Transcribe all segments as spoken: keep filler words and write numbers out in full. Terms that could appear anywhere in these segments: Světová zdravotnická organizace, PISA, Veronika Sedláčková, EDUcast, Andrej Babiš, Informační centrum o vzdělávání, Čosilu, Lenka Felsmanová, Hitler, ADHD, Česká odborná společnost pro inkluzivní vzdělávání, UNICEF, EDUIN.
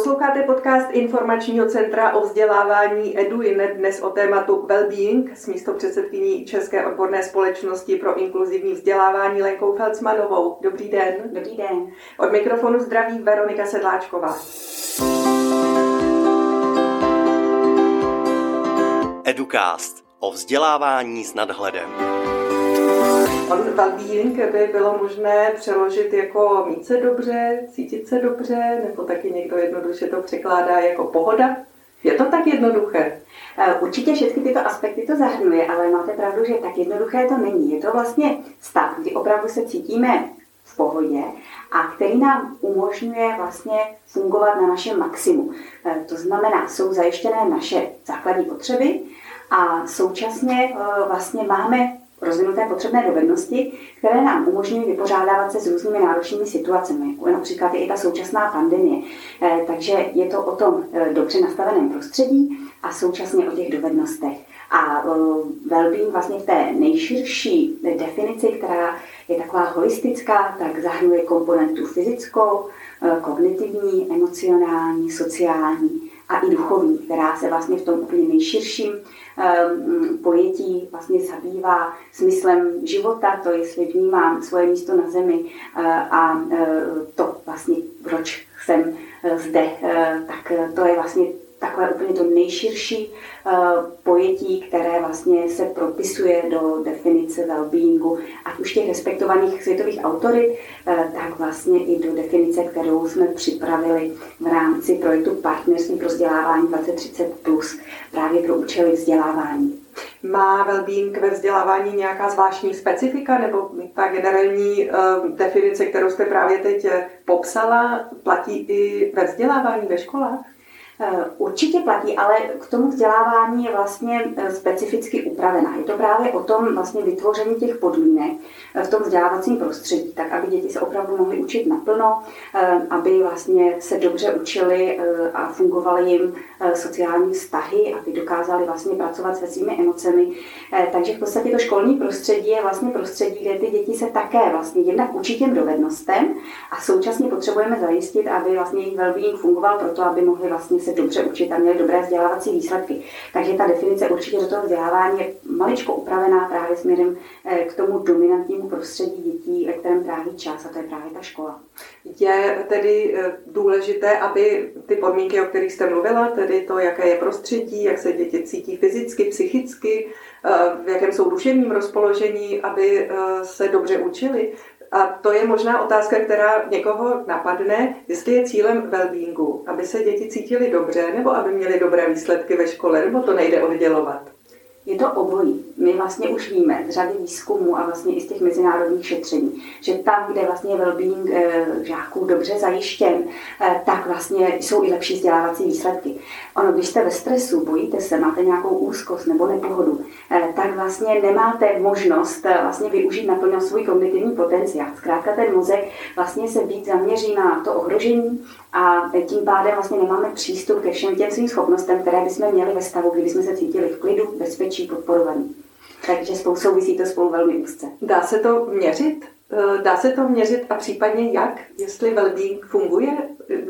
Posloucháte podcast Informačního centra o vzdělávání EDUIN, dnes o tématu Wellbeing s místopředsedkyní České odborné společnosti pro inkluzivní vzdělávání Lenkou Felsmanovou. Dobrý den. Dobrý den. Od mikrofonu zdraví Veronika Sedláčková. EDUcast o vzdělávání s nadhledem. Wellbeing by bylo možné přeložit jako mít se dobře, cítit se dobře, nebo taky někdo jednoduše to překládá jako pohoda. Je to tak jednoduché? Určitě všechny tyto aspekty to zahrnuje, ale máte pravdu, že tak jednoduché to není. Je to vlastně stav, kdy opravdu se cítíme v pohodě a který nám umožňuje vlastně fungovat na našem maximu. To znamená, jsou zajištěné naše základní potřeby a současně vlastně máme rozvinuté potřebné dovednosti, které nám umožňují vypořádávat se s různými náročnými situacemi, jako například je i ta současná pandemie. Takže je to o tom dobře nastaveném prostředí a současně o těch dovednostech. A wellbeing vlastně v té nejširší definici, která je taková holistická, tak zahrnuje komponentu fyzickou, kognitivní, emocionální, sociální a i duchovní, která se vlastně v tom úplně nejširším um, pojetí vlastně zabývá smyslem života, to jestli vnímám svoje místo na zemi uh, a uh, to vlastně, proč jsem uh, zde, uh, tak uh, to je vlastně takové úplně to nejširší uh, pojetí, které vlastně se propisuje do definice wellbeingu, ať už těch respektovaných světových autorit, uh, tak vlastně i do definice, kterou jsme připravili v rámci projektu Partnerství pro vzdělávání dvacet třicet plus, právě pro účely vzdělávání. Má wellbeing ve vzdělávání nějaká zvláštní specifika, nebo ta generální uh, definice, kterou jste právě teď popsala, platí i ve vzdělávání ve školách? Určitě platí, ale k tomu vzdělávání je vlastně specificky upravená. Je to právě o tom vlastně vytvoření těch podmínek v tom vzdělávacím prostředí, tak aby děti se opravdu mohly učit naplno, aby vlastně se dobře učili a fungovaly jim sociální vztahy, aby dokázali vlastně pracovat se svými emocemi. Takže v podstatě to školní prostředí je vlastně prostředí, kde ty děti se také vlastně jednak učí těm dovednostem a současně potřebujeme zajistit, aby vlastně jejich wellbeing fungoval proto, aby mohli vlastně se dobře učit a měli dobré vzdělávací výsledky. Takže ta definice určitě do toho vzdělávání je maličko upravená právě směrem k tomu dominantnímu prostředí dětí, ve kterém tráví čas, a to je právě ta škola. Je tedy důležité, aby ty podmínky, o kterých jste mluvila, tedy to, jaké je prostředí, jak se děti cítí fyzicky, psychicky, v jakém jsou duševním rozpoložení, aby se dobře učili. A to je možná otázka, která někoho napadne, jestli je cílem wellbeingu, aby se děti cítily dobře, nebo aby měly dobré výsledky ve škole, nebo to nejde oddělovat. Je to obojí. My vlastně už víme z řady výzkumů a vlastně i z těch mezinárodních šetření, že tam, kde vlastně je wellbeing žáků dobře zajištěn, tak vlastně jsou i lepší vzdělávací výsledky. Ono, když jste ve stresu, bojíte se, máte nějakou úzkost nebo nepohodu, tak vlastně nemáte možnost vlastně využít naplno svůj kognitivní potenciál. Zkrátka ten mozek vlastně se víc zaměří na to ohrožení a tím pádem vlastně nemáme přístup ke všem těm svým schopnostem, které bychom měli ve stavu, kdyby jsme se cítili v klidu, bezpečí, podporovaný. Takže spolu souvisí to spolu velmi úzce. Dá se to měřit? Dá se to měřit a případně jak? Jestli wellbeing funguje?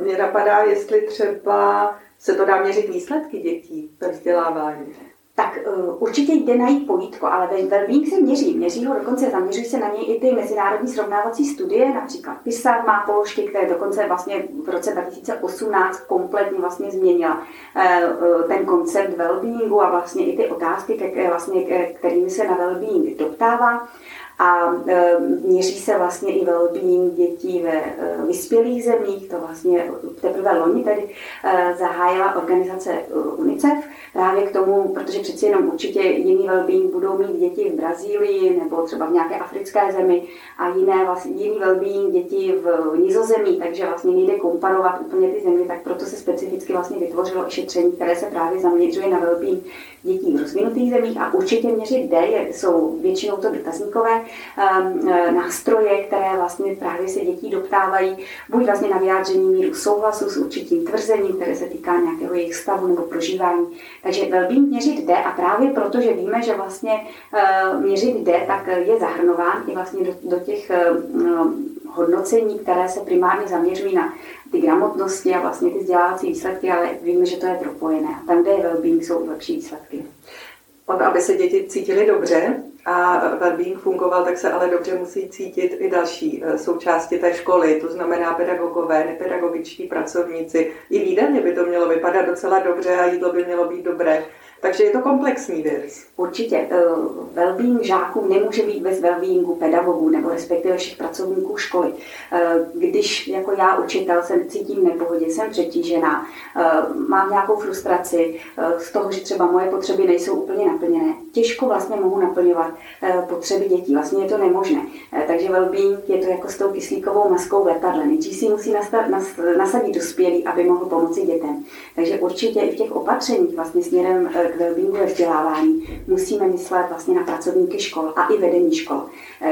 Mně napadá, jestli třeba se to dá měřit výsledky dětí ve vzdělávání. Tak určitě jde najít pojítko, ale wellbeing se měří. Měří ho dokonce, zaměřují se na něj i ty mezinárodní srovnávací studie, například PISA má položky, které dokonce vlastně v roce dva tisíce osmnáct kompletně vlastně změnila ten koncept wellbeingu a vlastně i ty otázky, kterými se na wellbeing doptává. A měří se vlastně i wellbeing dětí ve vyspělých zemích. To vlastně teprve loni tedy zahájila organizace UNICEF právě k tomu, protože přeci jenom určitě jiný wellbeing budou mít děti v Brazílii nebo třeba v nějaké africké zemi a jiné vlastně, jiný wellbeing děti v Nizozemí, takže vlastně nejde komparovat úplně ty země, tak proto se specificky vlastně vytvořilo i šetření, které se právě zaměřuje na wellbeing dětí v rozvinutých zemích a určitě měřit D jsou většinou to dotazníkové nástroje, které vlastně právě se dětí doptávají, buď vlastně na vyjádření míru souhlasu s určitým tvrzením, které se týká nějakého jejich stavu nebo prožívání. Takže wellbeing měřit D a právě proto, že víme, že vlastně měřit D, tak je zahrnován i vlastně do, do těch hodnocení, které se primárně zaměřují na ty gramotnosti a vlastně ty vzdělávací výsledky, ale víme, že to je propojené. A tam, kde je wellbeing, jsou lepší výsledky. Ono, aby se děti cítily dobře a wellbeing fungoval, tak se ale dobře musí cítit i další součásti té školy, to znamená pedagogové, nepedagogičtí pracovníci. I výdavně by to mělo vypadat docela dobře a jídlo by mělo být dobré. Takže je to komplexní věc. Určitě. Wellbeing žáků nemůže být bez wellbeingu pedagogů nebo respektive všech pracovníků školy. Když jako já učitel se cítím nepohodě, jsem přetížená, mám nějakou frustraci z toho, že třeba moje potřeby nejsou úplně naplněné. Těžko vlastně mohu naplňovat potřeby dětí. Vlastně je to nemožné. Takže wellbeing je to jako s tou kyslíkovou maskou v letadle. Nejdřív si musí nasadit dospělý, aby mohl pomoci dětem. Takže určitě i v těch opatřeních vlastně směrem k wellbeingu ve vzdělávání musíme myslet vlastně na pracovníky škol a i vedení škol.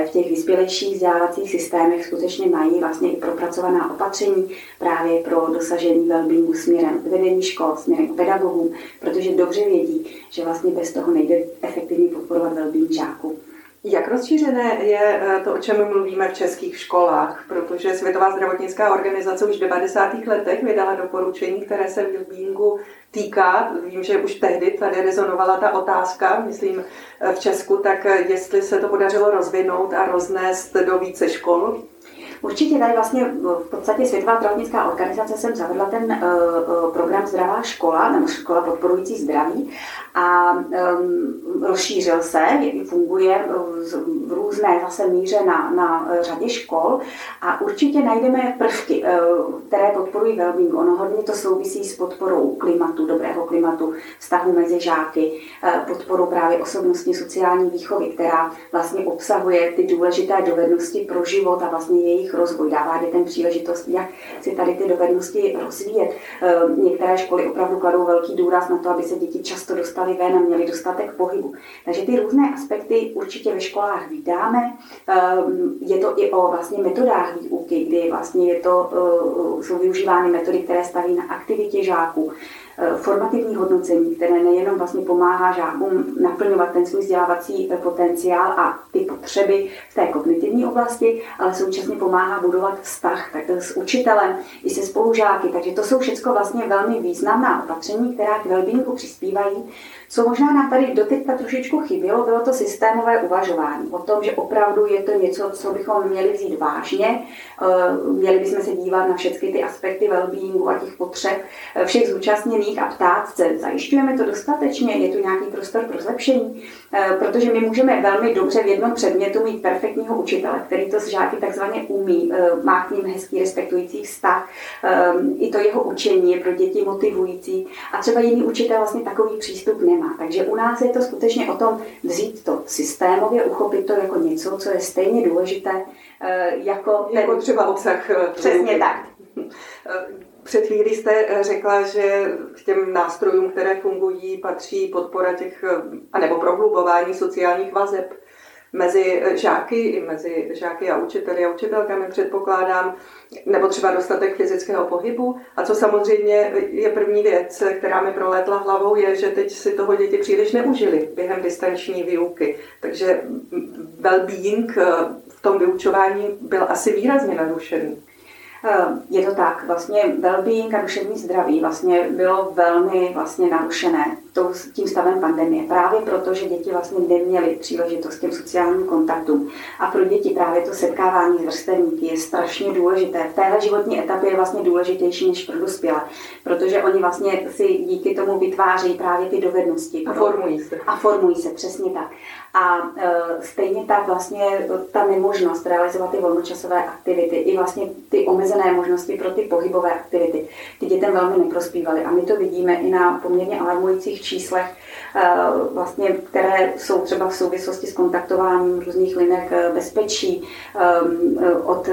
V těch vyspělejších vzdělávacích systémech skutečně mají vlastně i propracovaná opatření právě pro dosažení wellbeingu směrem k vedení škol, směrem k pedagogům, protože dobře vědí, že vlastně bez toho nejde efektivně podporovat wellbeing žáků. Jak rozšířené je to, o čem mluvíme v českých školách? Protože Světová zdravotnická organizace už v devadesátých letech vydala doporučení, které se wellbeingu týká. Vím, že už tehdy tady rezonovala ta otázka, myslím v Česku, tak jestli se to podařilo rozvinout a roznést do více škol? Určitě tady vlastně v podstatě Světová zdravotnická organizace jsem zavedla ten program Zdravá škola, nebo škola podporující zdraví a rozšířil se, funguje v různé zase míře na, na řadě škol a určitě najdeme prvky, které podporují wellbeing. Ono hodně to souvisí s podporou klimatu, dobrého klimatu, vztahu mezi žáky, podporou právě osobnostní sociální výchovy, která vlastně obsahuje ty důležité dovednosti pro život a vlastně jejich rozvoj, dává dětem příležitost, jak si tady ty dovednosti rozvíjet. Některé školy opravdu kladou velký důraz na to, aby se děti často dostaly ven a měly dostatek pohybu. Takže ty různé aspekty určitě ve školách vydáme. Je to i o vlastně metodách výuky, kdy vlastně je to, jsou využívány metody, které staví na aktivitě žáků, formativní hodnocení, které nejenom vlastně pomáhá žákům naplňovat ten svůj vzdělávací potenciál a ty potřeby v té kognitivní oblasti, ale současně pomáhá budovat vztah tak s učitelem i se spolužáky. Takže to jsou všechno vlastně velmi významná opatření, která k wellbeingu přispívají. Co možná nám tady doteďka trošičku chybělo, bylo to systémové uvažování o tom, že opravdu je to něco, co bychom měli vzít vážně, měli bychom se dívat na všechny ty aspekty wellbeingu a těch potřeb všech zúčastněných a ptát se, zajišťujeme to dostatečně, je tu nějaký prostor pro zlepšení, protože my můžeme velmi dobře v jednom předmětu mít perfektního učitele, který to s žáky takzvaně umí, má k ním hezký respektující vztah, i to jeho učení je pro děti motivující a třeba jiný učitel vlastně takový přístup nemá. Takže u nás je to skutečně o tom vzít to systémově, uchopit to jako něco, co je stejně důležité, jako... Jako ten... třeba obsah. Přesně tak. Před chvílí jste řekla, že k těm nástrojům, které fungují, patří podpora těch, anebo prohlubování sociálních vazeb mezi žáky, i mezi žáky a učiteli a učitelkami, předpokládám, nebo třeba dostatek fyzického pohybu. A co samozřejmě je první věc, která mi prolétla hlavou, je, že teď si toho děti příliš neužili během distanční výuky. Takže wellbeing v tom vyučování byl asi výrazně narušený. Je to tak, vlastně wellbeing a duševní zdraví vlastně bylo velmi vlastně narušené tím stavem pandemie, právě proto, že děti vlastně neměly příležitost těm sociálním kontaktům. A pro děti právě to setkávání s vrstevníky je strašně důležité. V téhle životní etapě je vlastně důležitější než pro dospělé, protože oni vlastně si díky tomu vytváří právě ty dovednosti. A formují se. A formují se, přesně tak. A e, stejně tak vlastně ta nemožnost realizovat ty volnočasové aktivity i vlastně ty omezené možnosti pro ty pohybové aktivity, ty dětem velmi neprospívaly. A my to vidíme i na poměrně alarmujících číslech, vlastně, které jsou třeba v souvislosti s kontaktováním různých linek bezpečí od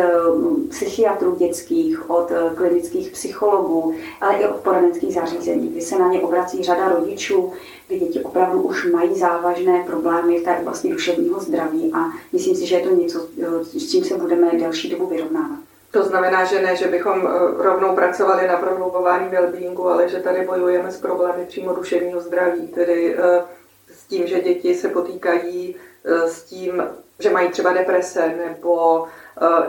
psychiatrů dětských, od klinických psychologů, ale i od poradenských zařízení, kdy se na ně obrací řada rodičů, kdy děti opravdu už mají závažné problémy v té oblasti duševního zdraví a myslím si, že je to něco, s čím se budeme delší dobu vyrovnávat. To znamená, že ne, že bychom rovnou pracovali na prohlubování wellbeingu, ale že tady bojujeme s problémy přímo duševního zdraví, tedy s tím, že děti se potýkají s tím, že mají třeba deprese nebo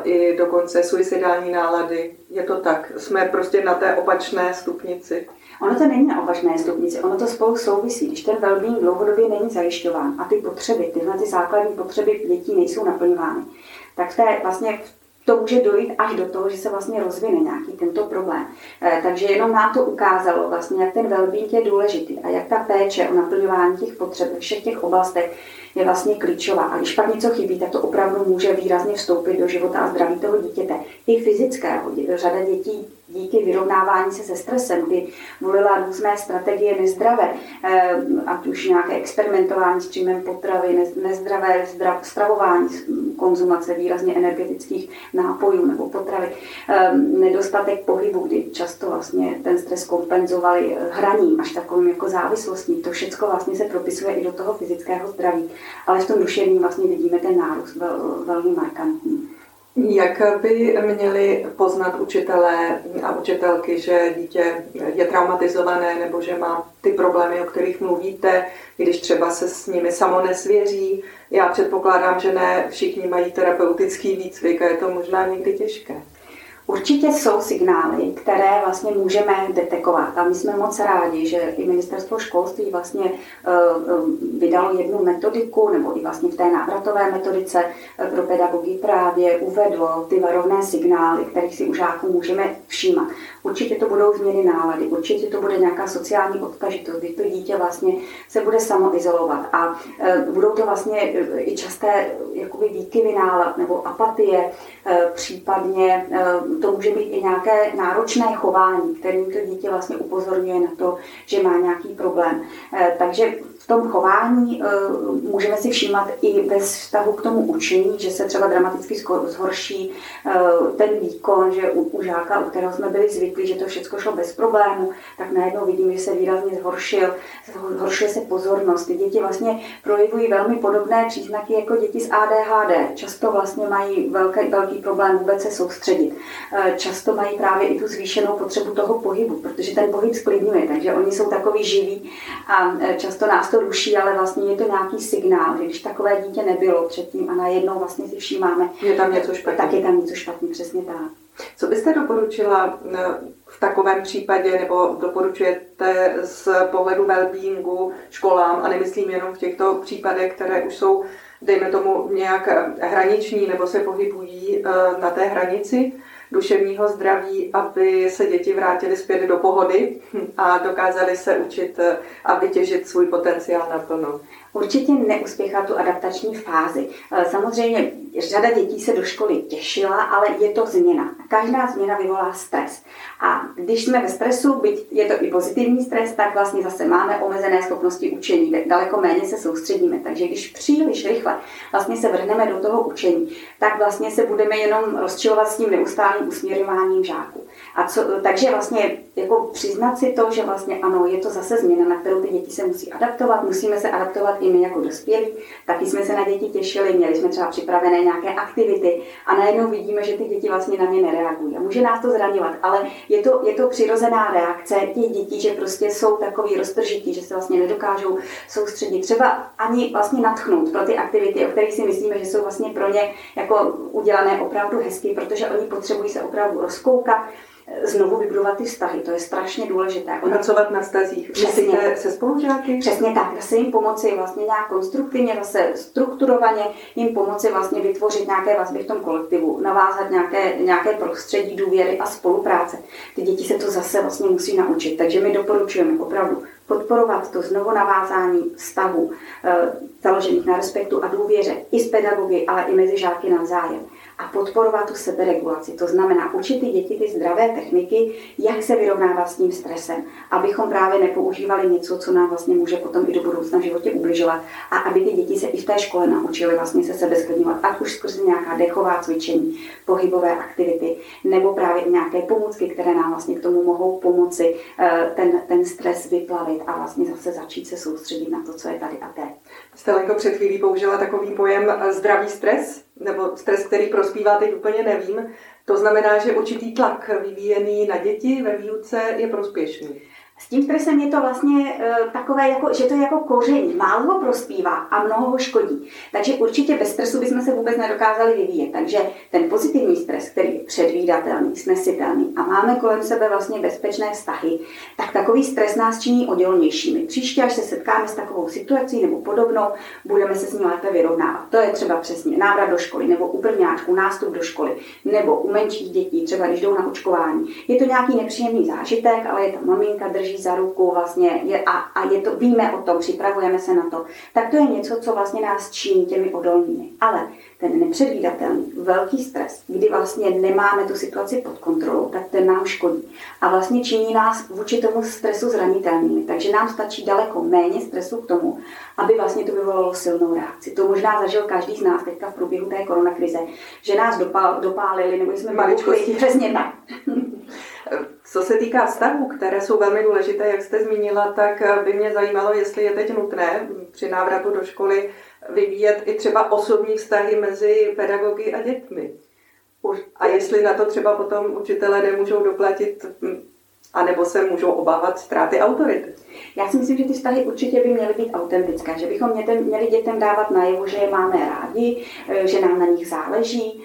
i dokonce suicidální nálady. Je to tak. Jsme prostě na té opačné stupnici. Ono to není na opačné stupnici, ono to spolu souvisí. Když ten well-being dlouhodobě není zajišťován a ty potřeby, tyhle ty základní potřeby dětí nejsou naplňovány, tak té, vlastně to může dojít až do toho, že se vlastně rozvine nějaký tento problém. E, takže jenom nám to ukázalo, vlastně, jak ten well-being je důležitý a jak ta péče o naplňování těch potřeb ve všech těch oblastech je vlastně klíčová. A když pak něco chybí, tak to opravdu může výrazně vstoupit do života a zdraví toho dítěte. I fyzického. Řada dětí díky vyrovnávání se se stresem, kdy volila různé strategie nezdravé, ať už nějaké experimentování s příjmem potravy, nezdravé stravování, konzumace výrazně energetických nápojů nebo potravy, nedostatek pohybu, kdy často vlastně ten stres kompenzovali hraním, až takovým jako závislostí. To všechno vlastně se propisuje i do toho fyzického zdraví, ale v tom duševním vlastně vidíme ten nárůst vel, velmi markantní. Jak by měli poznat učitelé a učitelky, že dítě je traumatizované nebo že má ty problémy, o kterých mluvíte, když třeba se s nimi samo nesvěří? Já předpokládám, že ne všichni mají terapeutický výcvik a je to možná někdy těžké. Určitě jsou signály, které vlastně můžeme detekovat a my jsme moc rádi, že i ministerstvo školství vlastně vydalo jednu metodiku, nebo i vlastně v té návratové metodice pro pedagogy právě uvedlo ty varovné signály, kterých si u žáků můžeme všímat. Určitě to budou změny nálady, určitě to bude nějaká sociální odtažitost, kdy to dítě vlastně se bude samoizolovat a budou to vlastně i časté jakoby výkyvy nálad nebo apatie, případně to může být i nějaké náročné chování, kterým to dítě vlastně upozorňuje na to, že má nějaký problém. Takže v tom chování můžeme si všímat i ve vztahu k tomu učení, že se třeba dramaticky zhorší ten výkon, že u žáka, u kterého jsme byli zvyklí, že to všechno šlo bez problému, tak najednou vidím, že se výrazně zhoršil, zhoršuje se pozornost. Ty děti vlastně projevují velmi podobné příznaky jako děti s A D H D. Často vlastně mají velký, velký problém vůbec se soustředit. Často mají právě i tu zvýšenou potřebu toho pohybu, protože ten pohyb sklidňuje, takže oni jsou takový živí a často nás to ruší, ale vlastně je to nějaký signál, že když takové dítě nebylo předtím a najednou vlastně si všímáme, je tam něco špatně. Tak je tam něco špatně, přesně tak. Co byste doporučila v takovém případě, nebo doporučujete z pohledu wellbeingu školám, a nemyslím jenom v těchto případech, které už jsou, dejme tomu, nějak hraniční nebo se pohybují na té hranici duševního zdraví, aby se děti vrátily zpět do pohody a dokázaly se učit a vytěžit svůj potenciál naplno? Určitě neuspěchat tu adaptační fázi. Samozřejmě řada dětí se do školy těšila, ale je to změna. Každá změna vyvolá stres. A když jsme ve stresu, byť je to i pozitivní stres, tak vlastně zase máme omezené schopnosti učení, daleko méně se soustředíme. Takže když příliš rychle vlastně se vrhneme do toho učení, tak vlastně se budeme jenom rozčilovat s tím neustálým usměrováním žáků. A co, takže vlastně jako přiznat si to, že vlastně ano, je to zase změna, na kterou ty děti se musí adaptovat, musíme se adaptovat i my jako dospělí. Taky jsme se na děti těšili, měli jsme třeba připravené nějaké aktivity a najednou vidíme, že ty děti vlastně na ně nereagují. A může nás to zraňovat, ale je to, je to přirozená reakce těch dětí, že prostě jsou takový roztržití, že se vlastně nedokážou soustředit, třeba ani vlastně nadchnout pro ty aktivity, o kterých si myslíme, že jsou vlastně pro ně jako udělané opravdu hezky, protože oni potřebují se opravdu rozkoukat, znovu vybudovat ty vztahy, to je strašně důležité. Oni... Pracovat na vztazích, přesně se spolužáky. Přesně tak, zase jim pomoci vlastně nějak konstruktivně, zase strukturovaně, jim pomoci vlastně vytvořit nějaké vazby v tom kolektivu, navázat nějaké, nějaké prostředí důvěry a spolupráce. Ty děti se to zase vlastně musí naučit, takže my doporučujeme opravdu podporovat to znovu navázání vztahu založených na respektu a důvěře i s pedagogy, ale i mezi žáky navzájem. A podporovat tu seberegulaci, to znamená učit ty děti ty zdravé techniky, jak se vyrovnávat s tím stresem, abychom právě nepoužívali něco, co nám vlastně může potom i do budoucna v životě ubližovat a aby ty děti se i v té škole naučily vlastně se sebesklidňovat, ať už skrze nějaká dechová cvičení, pohybové aktivity, nebo právě nějaké pomůcky, které nám vlastně k tomu mohou pomoci ten, ten stres vyplavit a vlastně zase začít se soustředit na to, co je tady a teď. Jste, Lenko, před chvílí použila takový pojem zdravý stres, nebo stres, který prospívá, teď úplně nevím. To znamená, že určitý tlak vyvíjený na děti ve výuce je prospěšný. S tím stresem je to vlastně e, takové, jako, že to je jako koření. Málo ho prospívá a mnoho ho škodí. Takže určitě bez stresu bychom se vůbec nedokázali vyvíjet. Takže ten pozitivní stres, který je předvídatelný, snesitelný a máme kolem sebe vlastně bezpečné vztahy, tak takový stres nás činí odolnějšími. Příště, až se setkáme s takovou situací nebo podobnou, budeme se s ní lépe vyrovnávat. To je třeba přesně návrat do školy, nebo u prvňáčku nástup do školy, nebo u menších dětí, třeba když jdou na očkování. Je to nějaký nepříjemný zážitek, ale je tam maminka drží za ruku vlastně je, a, a je to, víme o tom, připravujeme se na to, tak to je něco, co vlastně nás činí těmi odolnými. Ale ten nepředvídatelný, velký stres, kdy vlastně nemáme tu situaci pod kontrolou, tak ten nám škodí. A vlastně činí nás vůči tomu stresu zranitelnými. Takže nám stačí daleko méně stresu k tomu, aby vlastně to vyvolalo silnou reakci. To možná zažil každý z nás teďka v průběhu té koronakrize, že nás dopál, dopálili, nebo jsme maličkosti. Přesně tak. Co se týká vztahů, které jsou velmi důležité, jak jste zmínila, tak by mě zajímalo, jestli je teď nutné při návratu do školy vyvíjet i třeba osobní vztahy mezi pedagogy a dětmi. A jestli na to třeba potom učitelé nemůžou doplatit, anebo se můžou obávat ztráty autority. Já si myslím, že ty vztahy určitě by měly být autentické, že bychom měli dětem dávat najevo, že je máme rádi, že nám na nich záleží.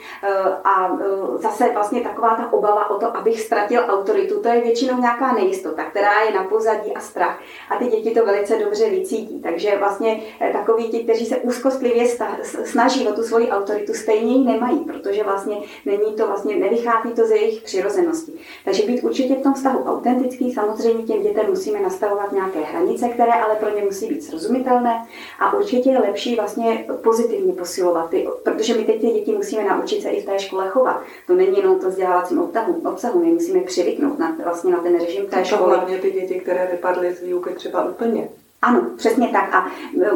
A zase vlastně taková ta obava o to, abych ztratil autoritu, to je většinou nějaká nejistota, která je na pozadí a strach. A ty děti to velice dobře vycítí. Takže vlastně takoví ti, kteří se úzkostlivě snaží o tu svoji autoritu, stejně ji nemají, protože vlastně není to vlastně nevychází to ze jejich přirozenosti. Takže být určitě v tom vztahu autentický, samozřejmě těm dětem musíme nastavovat nějaké hranice, které ale pro ně musí být srozumitelné a určitě je lepší vlastně pozitivně posilovat, ty, protože my teď ty děti musíme naučit se i v té škole chovat. To není jenom to vzdělávacím obsahu, obsahu. My musíme přivyknout na, vlastně na ten režim té školy. Hlavně ty děti, které vypadly z výuky třeba úplně. Ano, přesně tak. A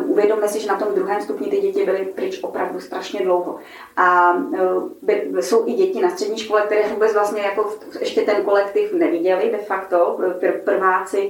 uvědomme si, že na tom druhém stupni ty děti byly pryč opravdu strašně dlouho. A jsou i děti na střední škole, které vůbec vlastně jako ještě ten kolektiv neviděli de facto, prváci.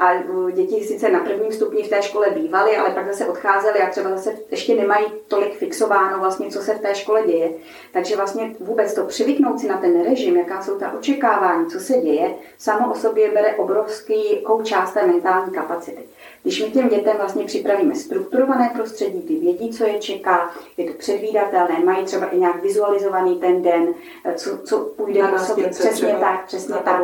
A děti sice na prvním stupni v té škole bývaly, ale pak zase odcházely a třeba zase ještě nemají tolik fixováno vlastně, co se v té škole děje. Takže vlastně vůbec to přivyknout si na ten režim, jaká jsou ta očekávání, co se děje, samo o sobě bere obrovský část té mentální kapacity. Když my těm dětem vlastně připravíme strukturované prostředí, ty vědí, co je čeká, je to předvídatelné, mají třeba i nějak vizualizovaný ten den, co, co půjde po sobě, přesně tak, přesně tak.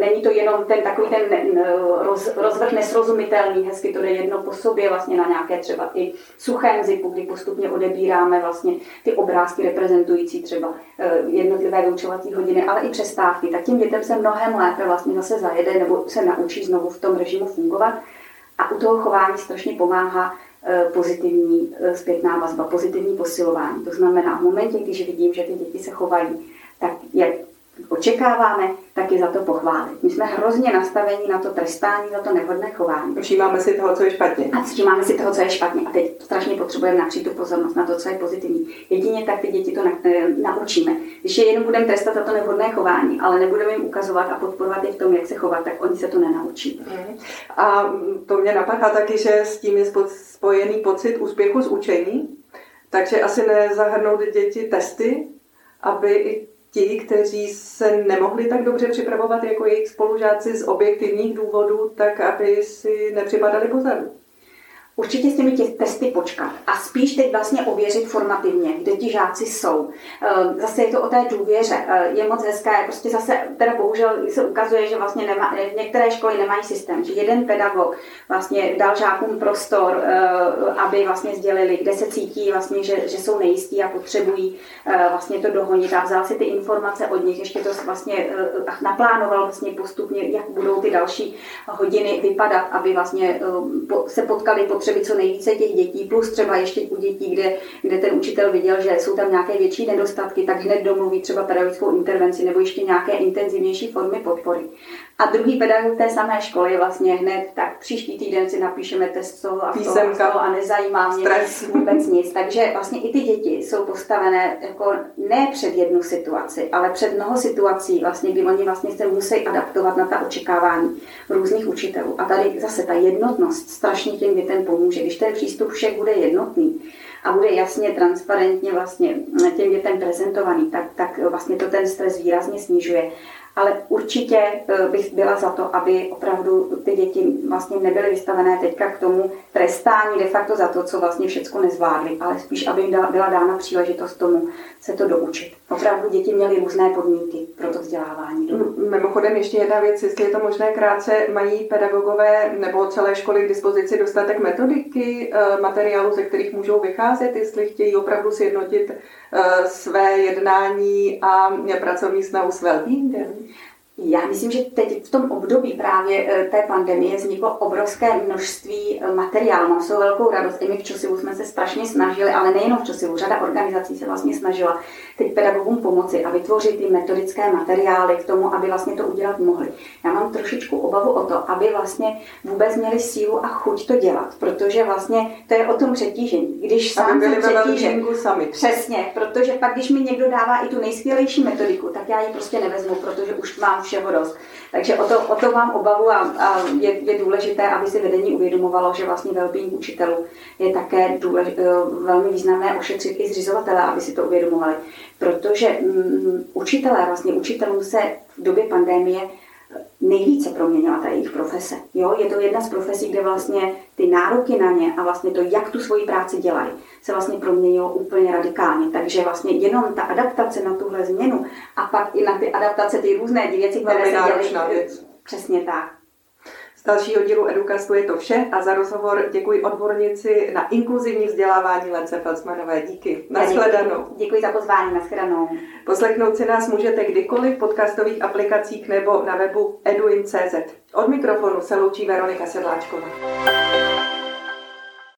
Není to jenom ten takový ten roz, rozvrh nesrozumitelný, hezky to jde jedno po sobě, vlastně na nějaké třeba i suchém zipu, kdy postupně odebíráme vlastně ty obrázky reprezentující třeba jednotlivé vyučovací hodiny, ale i přestávky. Tak těm dětem se mnohem lépe vlastně zase zajede nebo se naučí znovu v tom režimu fungovat. A u toho chování strašně pomáhá pozitivní zpětná vazba, pozitivní posilování. To znamená, v momentě, když vidím, že ty děti se chovají, tak jak očekáváme, tak je za to pochválit. My jsme hrozně nastavení na to trestání, za to nevhodné chování. Všímáme si toho, co je špatně. A všímáme si toho, co je špatně. A teď strašně potřebujeme napřít tu pozornost na to, co je pozitivní. Jedině tak ty děti to na, e, naučíme. Když je jenom budeme trestat za to nevhodné chování, ale nebudeme jim ukazovat a podporovat je v tom, jak se chovat, tak oni se to nenaučí. Mm. A to mě napadá taky, že s tím je spojený pocit úspěchu z učení, takže asi nezahrnout děti testy, aby i ti, kteří se nemohli tak dobře připravovat jako jejich spolužáci z objektivních důvodů, tak aby si nepřipadali pozadu. Určitě s těmi tě- testy počkat a spíš teď vlastně ověřit formativně, kde ti žáci jsou. Zase je to o té důvěře, je moc hezká, prostě zase teda bohužel se ukazuje, že vlastně nema, některé školy nemají systém, že jeden pedagog vlastně dal žákům prostor, aby vlastně sdělili, kde se cítí vlastně, že, že jsou nejistí a potřebují vlastně to dohonit a vzal si ty informace od nich, ještě to vlastně naplánoval vlastně postupně, jak budou ty další hodiny vypadat, aby vlastně se potkali potřebovali co nejvíce těch dětí, plus třeba ještě u dětí, kde, kde ten učitel viděl, že jsou tam nějaké větší nedostatky, tak hned domluví třeba pedagogickou intervenci nebo ještě nějaké intenzivnější formy podpory. A druhý pedagog té samé školy vlastně hned, tak příští týden si napíšeme test toho a toho a nezajímá mě vůbec nic. Takže vlastně i ty děti jsou postavené jako ne před jednu situaci, ale před mnoho situací, vlastně, kdy oni vlastně se musí adaptovat na ta očekávání různých učitelů. A tady zase ta jednotnost strašně těm dětem pomůže. Když ten přístup všech bude jednotný a bude jasně, transparentně vlastně těm dětem prezentovaný, tak, tak vlastně to ten stres výrazně snižuje. ale určitě bych byla za to, aby opravdu ty děti vlastně nebyly vystavené teďka k tomu trestání de facto za to, co vlastně všechno nezvládly, ale spíš, aby jim byla dána příležitost tomu se to doučit. Opravdu děti měly různé podmínky pro to vzdělávání. Mimochodem ještě jedna věc, jestli je to možné krátce, mají pedagogové nebo celé školy k dispozici dostatek metodiky, materiálu, ze kterých můžou vycházet, jestli chtějí opravdu sjednotit své jednání a pracovní snahu s wellbeingem? Já myslím, že teď v tom období právě té pandemie vzniklo obrovské množství materiálů. Mám svou velkou radost. I my v Čosilu jsme se strašně snažili, ale nejenom v Čosilu, řada organizací se vlastně snažila teď pedagogům pomoci a vytvořit ty metodické materiály k tomu, aby vlastně to udělat mohli. Já mám trošičku obavu o to, aby vlastně vůbec měli sílu a chuť to dělat, protože vlastně to je o tom přetížení. Když sám se přetížím, přesně, protože pak, když mi někdo dává i tu nejskvělejší metodiku, tak já ji prostě nevezmu, protože už mám všeho dost. Takže o to, o to mám obavu a, a je, je důležité, aby si vedení uvědomovalo, že vlastně wellbeing učitelů je také důlež, velmi významné ošetřit i zřizovatele, aby si to uvědomovali. Protože mm, učitelé, vlastně učitelům se v době pandemie nejvíce proměnila ta jejich profese. Jo? Je to jedna z profesí, kde vlastně ty nároky na ně a vlastně to, jak tu svoji práci dělají, se vlastně proměnilo úplně radikálně. Takže vlastně jenom ta adaptace na tuhle změnu a pak i na ty adaptace, ty různé věci, které se dělají. Přesně tak. Z dalšího dílu EDUcastu je to vše a za rozhovor děkuji odbornici na inkluzivní vzdělávání Lence Felsmanové. Díky. Nashledanou. Děkuji za pozvání. Nashledanou. Poslechnout si nás můžete kdykoliv v podcastových aplikacích nebo na webu eduin tečka cz. Od mikrofonu se loučí Veronika Sedláčková.